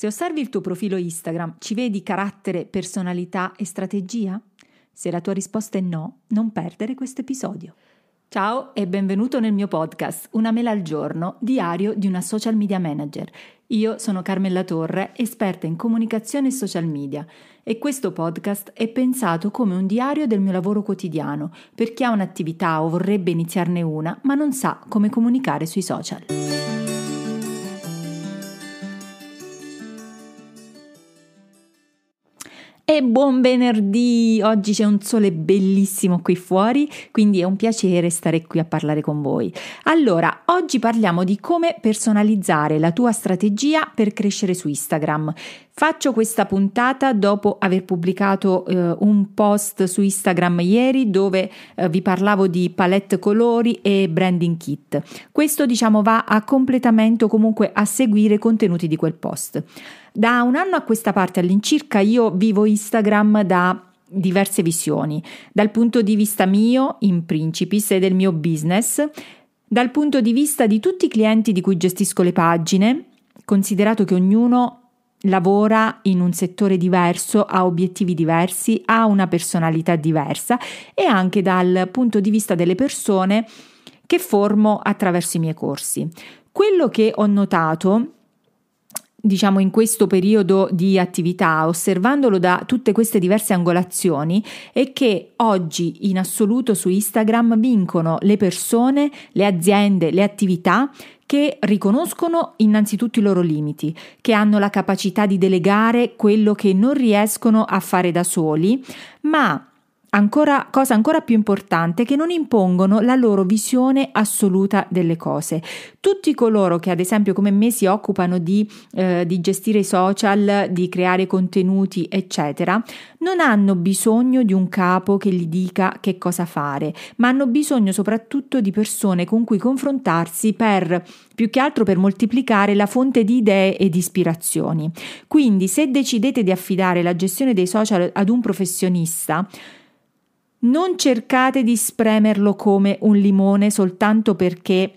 Se osservi il tuo profilo Instagram, ci vedi carattere, personalità e strategia? Se la tua risposta è no, non perdere questo episodio. Ciao e benvenuto nel mio podcast, Una mela al giorno, diario di una social media manager. Io sono Carmen La Torre, esperta in comunicazione e social media, e questo podcast è pensato come un diario del mio lavoro quotidiano per chi ha un'attività o vorrebbe iniziarne una, ma non sa come comunicare sui social. E buon venerdì! Oggi c'è un sole bellissimo qui fuori, quindi è un piacere stare qui a parlare con voi. Allora, oggi parliamo di come personalizzare la tua strategia per crescere su Instagram. Faccio questa puntata dopo aver pubblicato un post su Instagram ieri dove vi parlavo di palette colori e branding kit. Questo va a completamento, comunque a seguire i contenuti di quel post. Da un anno a questa parte all'incirca io vivo Instagram da diverse visioni, dal punto di vista mio in principis e del mio business, dal punto di vista di tutti i clienti di cui gestisco le pagine, considerato che ognuno lavora in un settore diverso, ha obiettivi diversi, ha una personalità diversa, e anche dal punto di vista delle persone che formo attraverso i miei corsi. Quello che ho notato, in questo periodo di attività, osservandolo da tutte queste diverse angolazioni, è che oggi in assoluto su Instagram vincono le persone, le aziende, le attività che riconoscono innanzitutto i loro limiti, che hanno la capacità di delegare quello che non riescono a fare da soli, ma cosa ancora più importante, che non impongono la loro visione assoluta delle cose. Tutti coloro che, ad esempio, come me si occupano di gestire i social, di creare contenuti, eccetera, non hanno bisogno di un capo che gli dica che cosa fare, ma hanno bisogno soprattutto di persone con cui confrontarsi più che altro per moltiplicare la fonte di idee e di ispirazioni. Quindi, se decidete di affidare la gestione dei social ad un professionista, non cercate di spremerlo come un limone soltanto perché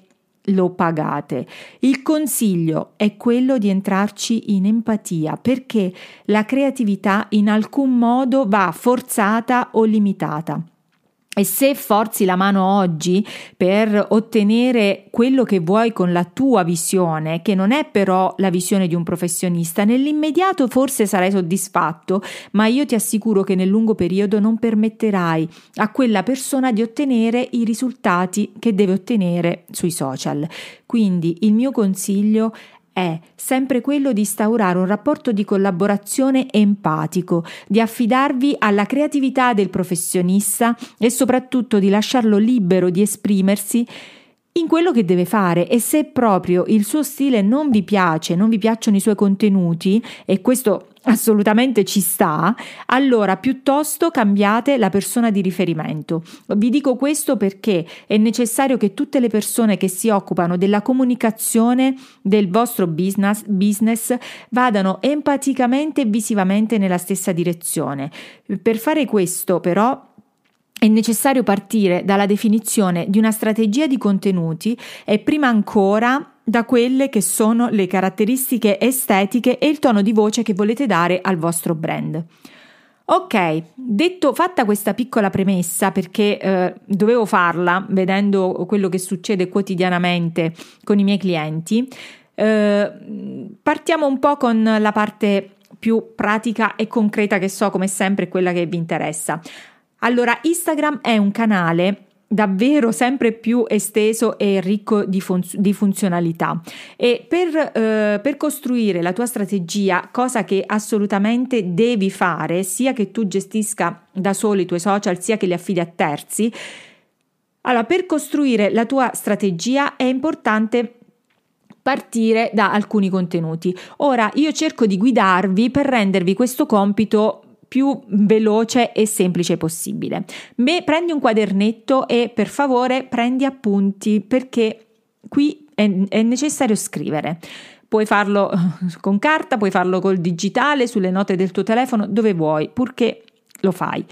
lo pagate. Il consiglio è quello di entrarci in empatia, perché la creatività in alcun modo va forzata o limitata. E se forzi la mano oggi per ottenere quello che vuoi con la tua visione, che non è però la visione di un professionista, nell'immediato forse sarai soddisfatto, ma io ti assicuro che nel lungo periodo non permetterai a quella persona di ottenere i risultati che deve ottenere sui social. Quindi il mio consiglio è sempre quello di instaurare un rapporto di collaborazione empatico, di affidarvi alla creatività del professionista e soprattutto di lasciarlo libero di esprimersi in quello che deve fare. E se proprio il suo stile non vi piace, non vi piacciono i suoi contenuti, e questo assolutamente ci sta, allora piuttosto cambiate la persona di riferimento. Vi dico questo perché è necessario che tutte le persone che si occupano della comunicazione del vostro business vadano empaticamente e visivamente nella stessa direzione. Per fare questo, però, è necessario partire dalla definizione di una strategia di contenuti e prima ancora da quelle che sono le caratteristiche estetiche e il tono di voce che volete dare al vostro brand. Ok, fatta questa piccola premessa, perché dovevo farla vedendo quello che succede quotidianamente con i miei clienti, partiamo un po' con la parte più pratica e concreta, che so come sempre quella che vi interessa. Allora, Instagram è un canale davvero sempre più esteso e ricco di funzionalità, e per costruire la tua strategia, cosa che assolutamente devi fare, sia che tu gestisca da solo i tuoi social, sia che li affidi a terzi. Allora, per costruire la tua strategia è importante partire da alcuni contenuti. Ora, io cerco di guidarvi per rendervi questo compito più veloce e semplice possibile. Prendi un quadernetto e per favore prendi appunti, perché qui è necessario scrivere. Puoi farlo con carta, puoi farlo col digitale, sulle note del tuo telefono, dove vuoi, purché lo fai.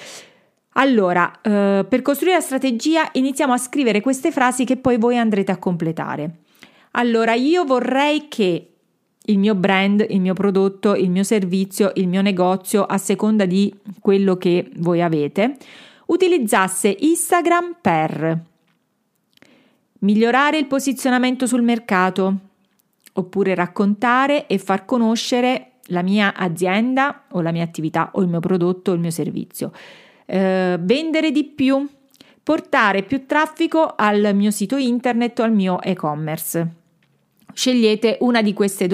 Allora, per costruire la strategia iniziamo a scrivere queste frasi che poi voi andrete a completare. Allora, io vorrei che il mio brand, il mio prodotto, il mio servizio, il mio negozio, a seconda di quello che voi avete, utilizzasse Instagram per migliorare il posizionamento sul mercato, oppure raccontare e far conoscere la mia azienda o la mia attività o il mio prodotto o il mio servizio, vendere di più, portare più traffico al mio sito internet o al mio e-commerce. Scegliete una di queste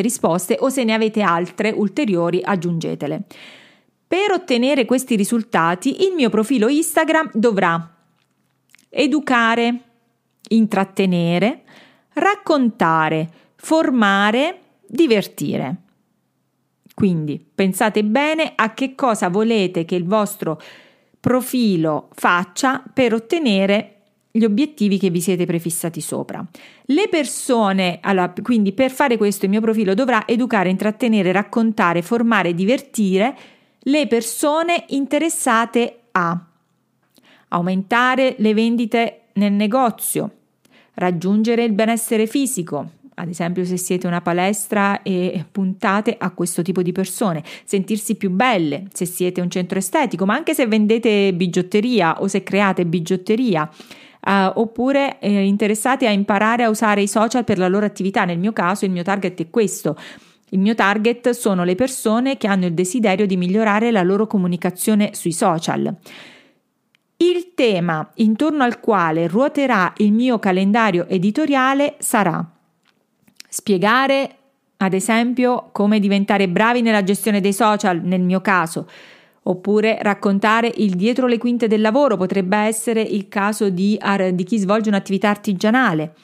risposte, o se ne avete altre ulteriori aggiungetele. Per ottenere questi risultati, il mio profilo Instagram dovrà educare, intrattenere, raccontare, formare, divertire. Quindi pensate bene a che cosa volete che il vostro profilo faccia per ottenere gli obiettivi che vi siete prefissati sopra. Le persone, allora, quindi per fare questo il mio profilo dovrà educare, intrattenere, raccontare, formare, divertire le persone interessate a aumentare le vendite nel negozio, raggiungere il benessere fisico, ad esempio se siete una palestra e puntate a questo tipo di persone, sentirsi più belle se siete un centro estetico, ma anche se vendete bigiotteria o se create bigiotteria. Oppure interessate a imparare a usare i social per la loro attività. Nel mio caso il mio target è questo. Il mio target sono le persone che hanno il desiderio di migliorare la loro comunicazione sui social. Il tema intorno al quale ruoterà il mio calendario editoriale sarà spiegare, ad esempio, come diventare bravi nella gestione dei social, nel mio caso. Oppure raccontare il dietro le quinte del lavoro, potrebbe essere il caso di chi svolge un'attività artigianale.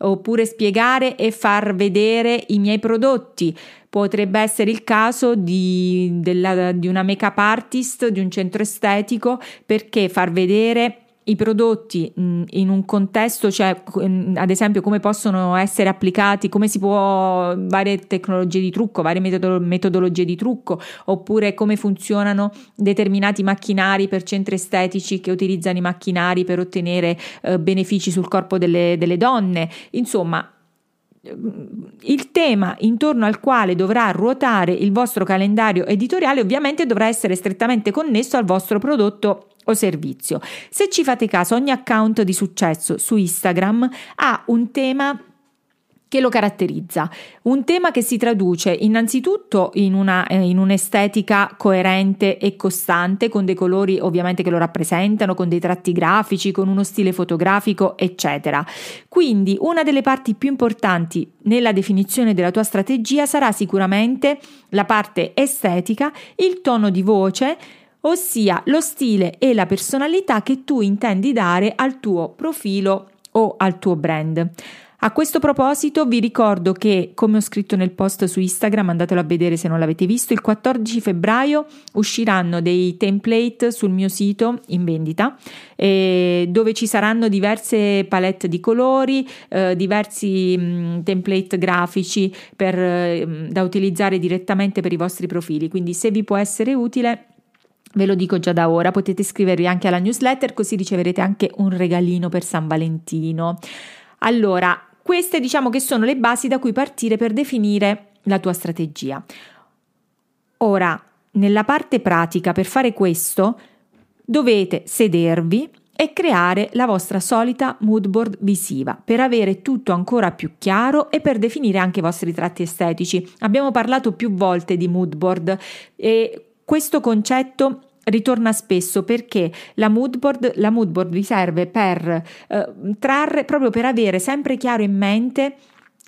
Oppure spiegare e far vedere i miei prodotti, potrebbe essere il caso di una make-up artist, di un centro estetico, perché far vedere i prodotti in un contesto, cioè ad esempio come possono essere applicati, come si può, varie tecnologie di trucco, varie metodologie di trucco, oppure come funzionano determinati macchinari per centri estetici che utilizzano i macchinari per ottenere benefici sul corpo delle donne. Insomma, il tema intorno al quale dovrà ruotare il vostro calendario editoriale ovviamente dovrà essere strettamente connesso al vostro prodotto o servizio. Se ci fate caso, ogni account di successo su Instagram ha un tema che lo caratterizza, un tema che si traduce innanzitutto in un'estetica coerente e costante, con dei colori ovviamente che lo rappresentano, con dei tratti grafici, con uno stile fotografico, eccetera. Quindi una delle parti più importanti nella definizione della tua strategia sarà sicuramente la parte estetica, il tono di voce, ossia lo stile e la personalità che tu intendi dare al tuo profilo o al tuo brand. A questo proposito vi ricordo che, come ho scritto nel post su Instagram, andatelo a vedere se non l'avete visto, il 14 febbraio usciranno dei template sul mio sito in vendita, dove ci saranno diverse palette di colori, diversi template grafici da utilizzare direttamente per i vostri profili. Quindi se vi può essere utile, ve lo dico già da ora, potete iscrivervi anche alla newsletter, così riceverete anche un regalino per San Valentino. Allora, queste diciamo che sono le basi da cui partire per definire la tua strategia. Ora, nella parte pratica, per fare questo, dovete sedervi e creare la vostra solita mood board visiva per avere tutto ancora più chiaro e per definire anche i vostri tratti estetici. Abbiamo parlato più volte di mood board e questo concetto ritorna spesso, perché la mood board vi serve per proprio per avere sempre chiaro in mente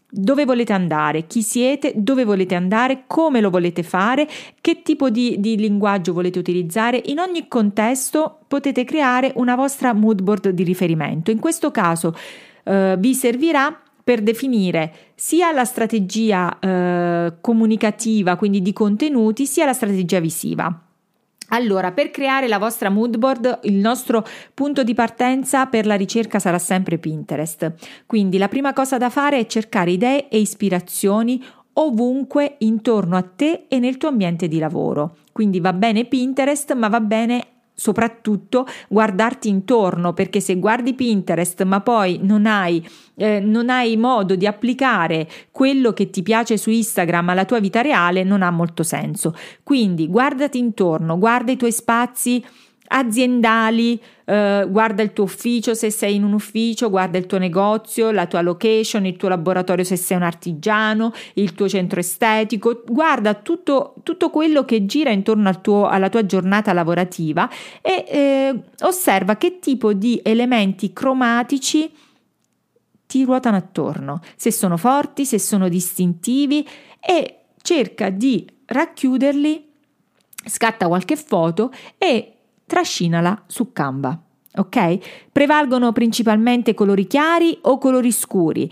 dove volete andare, chi siete, dove volete andare, come lo volete fare, che tipo di linguaggio volete utilizzare. In ogni contesto potete creare una vostra mood board di riferimento. In questo caso vi servirà per definire sia la strategia comunicativa, quindi di contenuti, sia la strategia visiva. Allora, per creare la vostra mood board, il nostro punto di partenza per la ricerca sarà sempre Pinterest. Quindi la prima cosa da fare è cercare idee e ispirazioni ovunque intorno a te e nel tuo ambiente di lavoro. Quindi va bene Pinterest, ma va bene soprattutto guardarti intorno, perché se guardi Pinterest ma poi non hai modo di applicare quello che ti piace su Instagram alla tua vita reale, non ha molto senso. Quindi guardati intorno, guarda i tuoi spazi aziendali, guarda il tuo ufficio se sei in un ufficio, guarda il tuo negozio, la tua location, il tuo laboratorio se sei un artigiano, il tuo centro estetico, guarda tutto quello che gira intorno alla tua giornata lavorativa e osserva che tipo di elementi cromatici ti ruotano attorno, se sono forti, se sono distintivi, e cerca di racchiuderli, scatta qualche foto e trascinala su Canva, ok? Prevalgono principalmente colori chiari o colori scuri,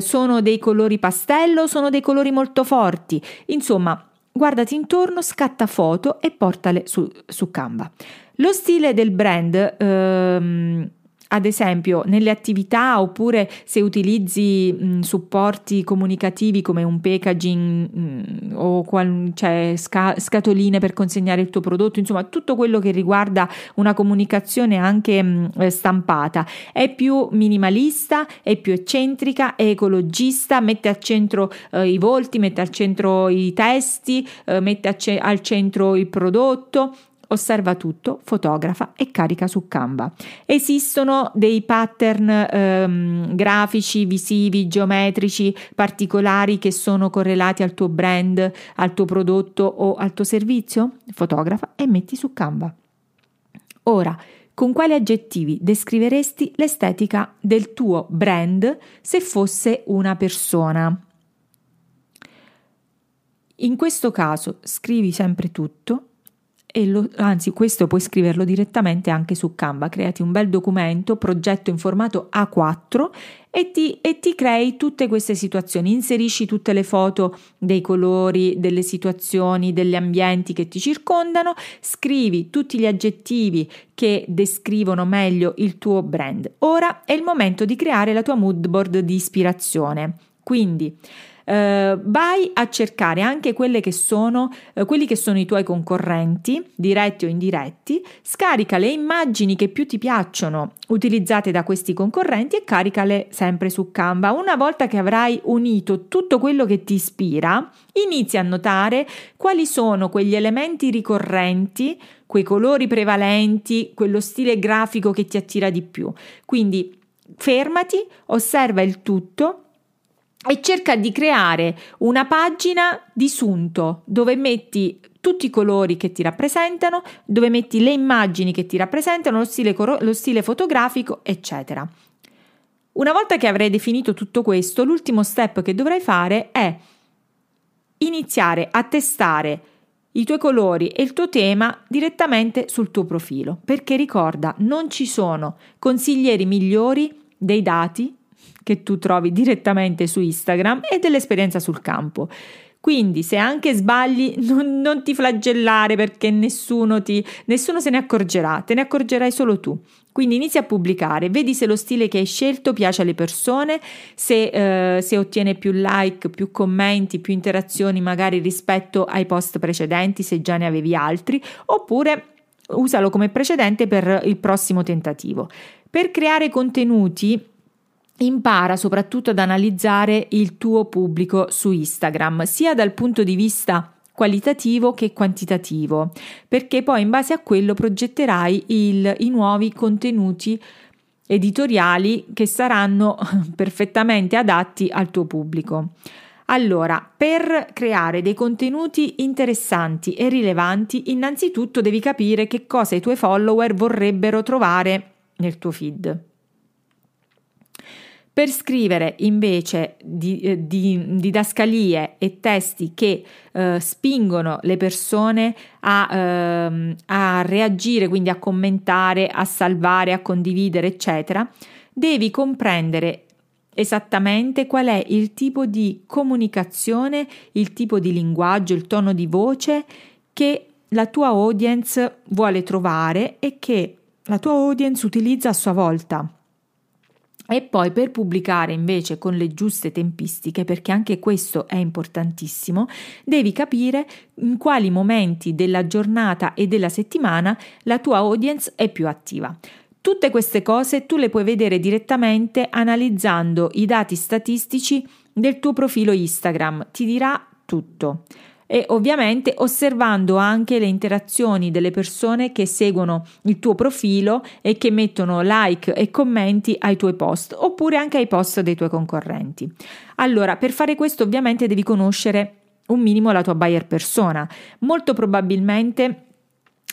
sono dei colori pastello, sono dei colori molto forti, insomma guardati intorno, scatta foto e portale su Canva. Lo stile del brand, ad esempio nelle attività, oppure se utilizzi supporti comunicativi come un packaging scatoline per consegnare il tuo prodotto, insomma tutto quello che riguarda una comunicazione anche stampata, è più minimalista, è più eccentrica, è ecologista, mette al centro i volti, mette al centro i testi, mette al centro il prodotto. Osserva tutto, fotografa e carica su Canva. Esistono dei pattern grafici, visivi, geometrici, particolari che sono correlati al tuo brand, al tuo prodotto o al tuo servizio? Fotografa e metti su Canva. Ora, con quali aggettivi descriveresti l'estetica del tuo brand se fosse una persona? In questo caso scrivi sempre tutto. Anzi, questo puoi scriverlo direttamente anche su Canva, creati un bel documento, progetto in formato A4 e ti crei tutte queste situazioni, inserisci tutte le foto dei colori, delle situazioni, degli ambienti che ti circondano, scrivi tutti gli aggettivi che descrivono meglio il tuo brand. Ora è il momento di creare la tua mood board di ispirazione, quindi vai a cercare anche quelli che sono i tuoi concorrenti, diretti o indiretti, scarica le immagini che più ti piacciono utilizzate da questi concorrenti e caricale sempre su Canva. Una volta che avrai unito tutto quello che ti ispira, inizia a notare quali sono quegli elementi ricorrenti, quei colori prevalenti, quello stile grafico che ti attira di più. Quindi fermati, osserva il tutto e cerca di creare una pagina di sunto dove metti tutti i colori che ti rappresentano, dove metti le immagini che ti rappresentano, lo stile fotografico, eccetera. Una volta che avrai definito tutto questo, l'ultimo step che dovrai fare è iniziare a testare i tuoi colori e il tuo tema direttamente sul tuo profilo, perché ricorda, non ci sono consiglieri migliori dei dati che tu trovi direttamente su Instagram e dell'esperienza sul campo. Quindi se anche sbagli non ti flagellare, perché nessuno se ne accorgerà, te ne accorgerai solo tu. Quindi inizia a pubblicare, vedi se lo stile che hai scelto piace alle persone, se ottiene più like, più commenti, più interazioni magari rispetto ai post precedenti se già ne avevi altri, oppure usalo come precedente per il prossimo tentativo. Per creare contenuti impara soprattutto ad analizzare il tuo pubblico su Instagram, sia dal punto di vista qualitativo che quantitativo, perché poi in base a quello progetterai i nuovi contenuti editoriali che saranno perfettamente adatti al tuo pubblico. Allora, per creare dei contenuti interessanti e rilevanti, innanzitutto devi capire che cosa i tuoi follower vorrebbero trovare nel tuo feed. Per scrivere invece didascalie e testi che spingono le persone a reagire, quindi a commentare, a salvare, a condividere, eccetera, devi comprendere esattamente qual è il tipo di comunicazione, il tipo di linguaggio, il tono di voce che la tua audience vuole trovare e che la tua audience utilizza a sua volta. E poi per pubblicare invece con le giuste tempistiche, perché anche questo è importantissimo, devi capire in quali momenti della giornata e della settimana la tua audience è più attiva. Tutte queste cose tu le puoi vedere direttamente analizzando i dati statistici del tuo profilo Instagram, ti dirà tutto. E ovviamente osservando anche le interazioni delle persone che seguono il tuo profilo e che mettono like e commenti ai tuoi post, oppure anche ai post dei tuoi concorrenti. Allora, per fare questo ovviamente devi conoscere un minimo la tua buyer persona. Molto probabilmente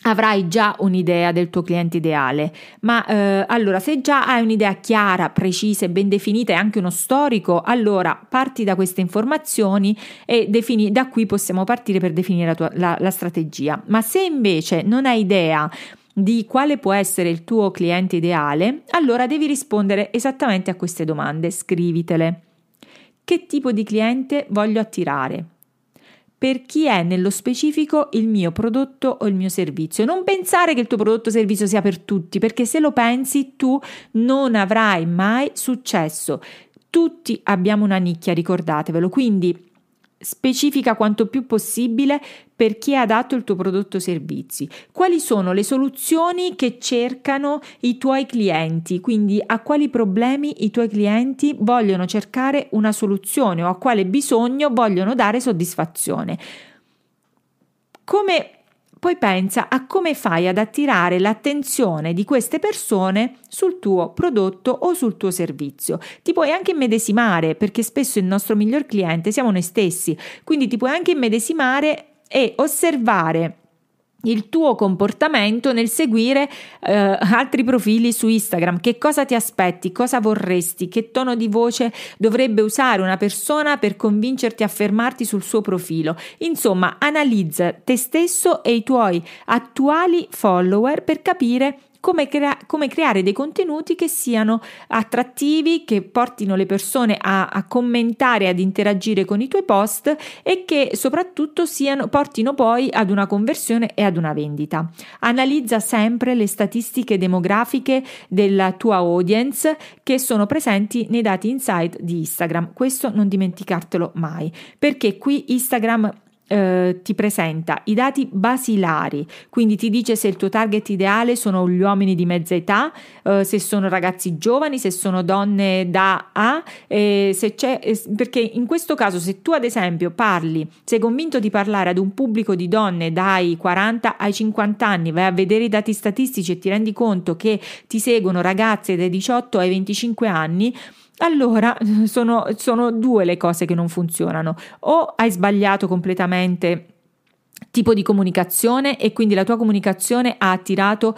avrai già un'idea del tuo cliente ideale, ma allora se già hai un'idea chiara, precisa e ben definita e anche uno storico, allora parti da queste informazioni e da qui possiamo partire per definire la strategia. Ma se invece non hai idea di quale può essere il tuo cliente ideale, allora devi rispondere esattamente a queste domande, scrivitele. Che tipo di cliente voglio attirare? Per chi è nello specifico il mio prodotto o il mio servizio. Non pensare che il tuo prodotto o servizio sia per tutti, perché se lo pensi tu non avrai mai successo. Tutti abbiamo una nicchia, ricordatevelo, quindi specifica quanto più possibile per chi è adatto il tuo prodotto o servizi. Quali sono le soluzioni che cercano i tuoi clienti? Quindi a quali problemi i tuoi clienti vogliono cercare una soluzione o a quale bisogno vogliono dare soddisfazione? Poi pensa a come fai ad attirare l'attenzione di queste persone sul tuo prodotto o sul tuo servizio. Ti puoi anche immedesimare, perché spesso il nostro miglior cliente siamo noi stessi, quindi ti puoi anche immedesimare e osservare il tuo comportamento nel seguire altri profili su Instagram. Che cosa ti aspetti, cosa vorresti, che tono di voce dovrebbe usare una persona per convincerti a fermarti sul suo profilo. Insomma, analizza te stesso e i tuoi attuali follower per capire come creare dei contenuti che siano attrattivi, che portino le persone a commentare, ad interagire con i tuoi post e che soprattutto portino poi ad una conversione e ad una vendita. Analizza sempre le statistiche demografiche della tua audience che sono presenti nei dati insight di Instagram. Questo non dimenticartelo mai, perché qui Instagram ti presenta i dati basilari, quindi ti dice se il tuo target ideale sono gli uomini di mezza età, se sono ragazzi giovani, se sono donne perché in questo caso se tu ad esempio sei convinto di parlare ad un pubblico di donne dai 40 ai 50 anni, vai a vedere i dati statistici e ti rendi conto che ti seguono ragazze dai 18 ai 25 anni, allora sono due le cose che non funzionano: o hai sbagliato completamente tipo di comunicazione e quindi la tua comunicazione ha attirato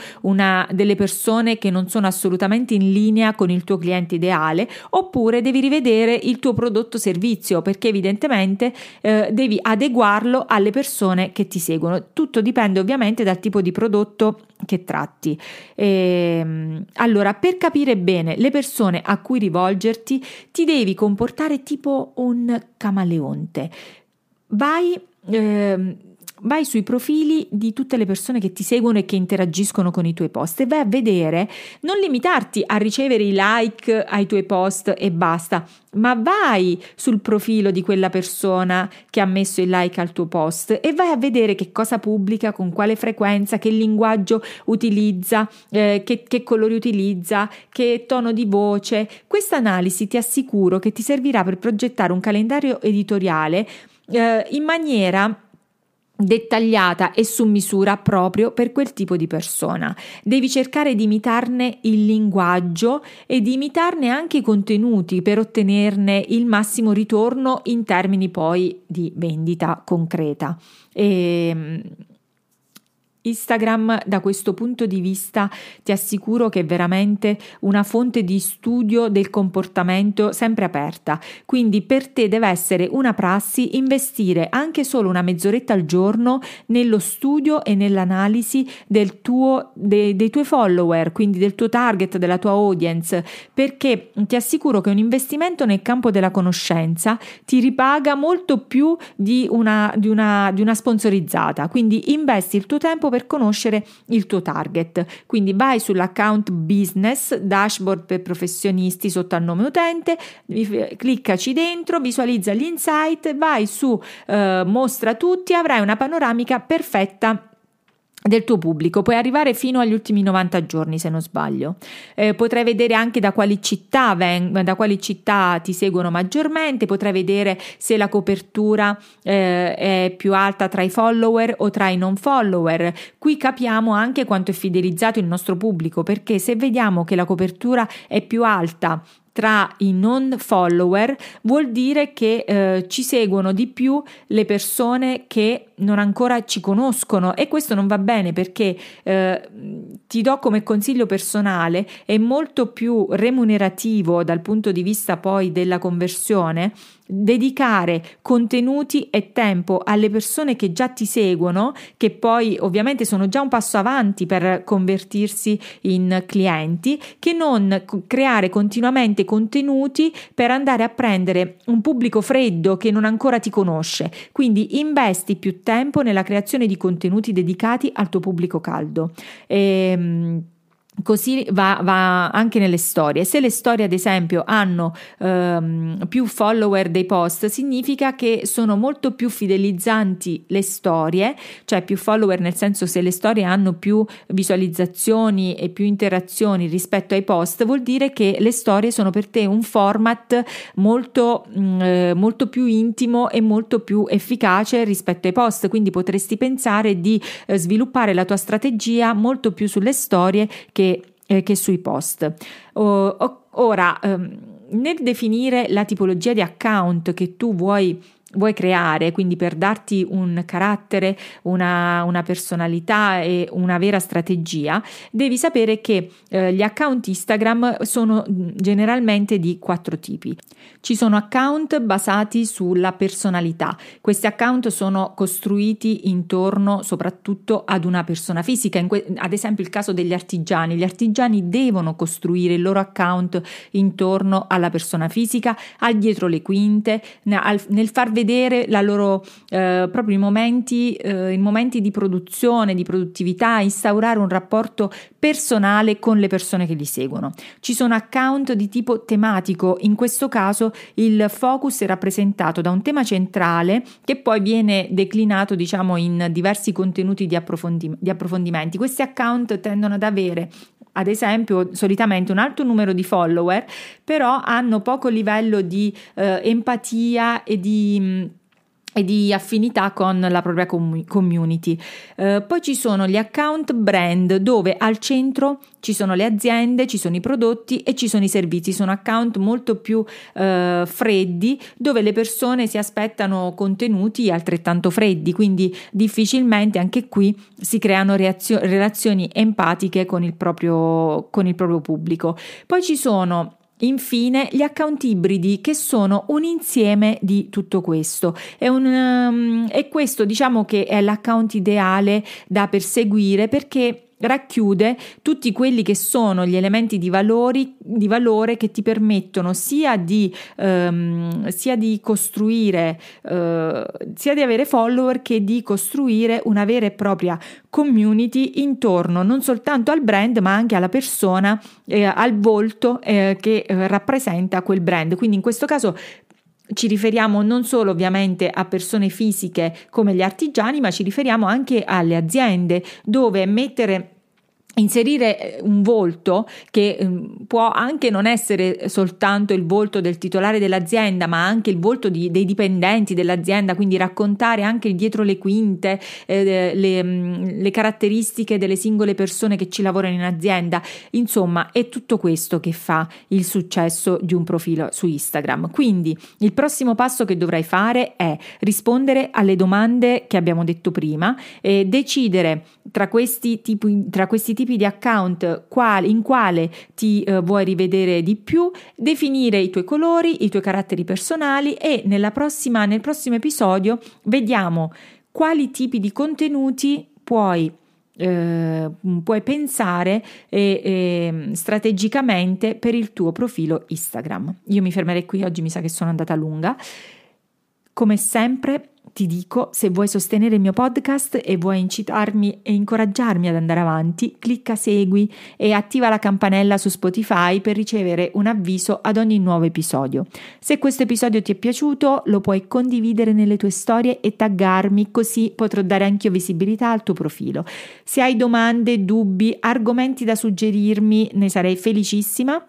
delle persone che non sono assolutamente in linea con il tuo cliente ideale, oppure devi rivedere il tuo prodotto servizio, perché evidentemente devi adeguarlo alle persone che ti seguono. Tutto dipende ovviamente dal tipo di prodotto che tratti. Allora, per capire bene le persone a cui rivolgerti, ti devi comportare tipo un camaleonte. Vai sui profili di tutte le persone che ti seguono e che interagiscono con i tuoi post e vai a vedere, non limitarti a ricevere i like ai tuoi post e basta, ma vai sul profilo di quella persona che ha messo il like al tuo post e vai a vedere che cosa pubblica, con quale frequenza, che linguaggio utilizza, che colori utilizza, che tono di voce. Questa analisi ti assicuro che ti servirà per progettare un calendario editoriale in maniera dettagliata e su misura proprio per quel tipo di persona. Devi cercare di imitarne il linguaggio e di imitarne anche i contenuti per ottenerne il massimo ritorno in termini poi di vendita concreta. Instagram, da questo punto di vista, ti assicuro che è veramente una fonte di studio del comportamento sempre aperta, quindi per te deve essere una prassi investire anche solo una mezz'oretta al giorno nello studio e nell'analisi dei tuoi follower, quindi del tuo target, della tua audience, perché ti assicuro che un investimento nel campo della conoscenza ti ripaga molto più di una sponsorizzata. Quindi investi il tuo tempo per conoscere il tuo target. Quindi vai sull'account business, dashboard per professionisti sotto al nome utente, cliccaci dentro, visualizza gli insight, vai su mostra tutti, avrai una panoramica perfetta del tuo pubblico, puoi arrivare fino agli ultimi 90 giorni se non sbaglio. Potrai vedere anche da quali città ti seguono maggiormente, potrai vedere se la copertura è più alta tra i follower o tra i non follower. Qui capiamo anche quanto è fidelizzato il nostro pubblico, perché se vediamo che la copertura è più alta tra i non follower vuol dire che ci seguono di più le persone che non ancora ci conoscono, e questo non va bene, perché ti do come consiglio personale, è molto più remunerativo dal punto di vista poi della conversione dedicare contenuti e tempo alle persone che già ti seguono, che poi ovviamente sono già un passo avanti per convertirsi in clienti, che non creare continuamente contenuti per andare a prendere un pubblico freddo che non ancora ti conosce. Quindi investi più tempo nella creazione di contenuti dedicati al tuo pubblico caldo. Così va anche nelle storie. Se le storie ad esempio hanno più follower dei post, significa che sono molto più fidelizzanti le storie, cioè più follower nel senso, se le storie hanno più visualizzazioni e più interazioni rispetto ai post, vuol dire che le storie sono per te un format molto più intimo e molto più efficace rispetto ai post. Quindi potresti pensare di sviluppare la tua strategia molto più sulle storie che sui post. Ora, nel definire la tipologia di account che tu vuoi creare, quindi per darti un carattere, una personalità e una vera strategia, devi sapere che gli account Instagram sono generalmente di 4 tipi. Ci sono account basati sulla personalità. Questi account sono costruiti intorno soprattutto ad una persona fisica, ad esempio il caso degli artigiani. Gli artigiani devono costruire il loro account intorno alla persona fisica, al dietro le quinte, nel far vedere la loro proprio i momenti di produzione, di produttività, instaurare un rapporto personale con le persone che li seguono. Ci sono account di tipo tematico, in questo caso il focus è rappresentato da un tema centrale che poi viene declinato, diciamo, in diversi contenuti di approfondimenti. Questi account tendono ad avere ad esempio solitamente un alto numero di follower, però hanno poco livello di empatia e di affinità con la propria community. Poi ci sono gli account brand, dove al centro ci sono le aziende, ci sono i prodotti e ci sono i servizi. Sono account molto più freddi, dove le persone si aspettano contenuti altrettanto freddi, quindi difficilmente anche qui si creano relazioni empatiche con il proprio pubblico. Poi ci sono infine gli account ibridi, che sono un insieme di tutto questo. E questo, diciamo, che è l'account ideale da perseguire, perché racchiude tutti quelli che sono gli elementi di valore che ti permettono sia di avere follower che di costruire una vera e propria community intorno non soltanto al brand, ma anche alla persona, al volto che rappresenta quel brand. Quindi in questo caso ci riferiamo non solo ovviamente a persone fisiche come gli artigiani, ma ci riferiamo anche alle aziende, dove inserire un volto che può anche non essere soltanto il volto del titolare dell'azienda, ma anche il volto dei dipendenti dell'azienda, quindi raccontare anche dietro le quinte, le caratteristiche delle singole persone che ci lavorano in azienda. Insomma, è tutto questo che fa il successo di un profilo su Instagram. Quindi il prossimo passo che dovrai fare è rispondere alle domande che abbiamo detto prima e decidere tra questi tipi di account in quale ti vuoi rivedere di più, definire i tuoi colori, i tuoi caratteri personali, e nel prossimo episodio vediamo quali tipi di contenuti puoi pensare strategicamente per il tuo profilo Instagram. Io mi fermerei qui, oggi mi sa che sono andata lunga. Come sempre ti dico, se vuoi sostenere il mio podcast e vuoi incitarmi e incoraggiarmi ad andare avanti, clicca segui e attiva la campanella su Spotify per ricevere un avviso ad ogni nuovo episodio. Se questo episodio ti è piaciuto, lo puoi condividere nelle tue storie e taggarmi, così potrò dare anch'io visibilità al tuo profilo. Se hai domande, dubbi, argomenti da suggerirmi, ne sarei felicissima.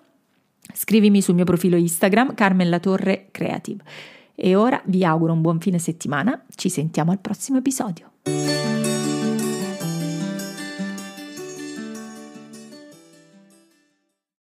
Scrivimi sul mio profilo Instagram, Carmen La Torre Creative. E ora vi auguro un buon fine settimana, ci sentiamo al prossimo episodio.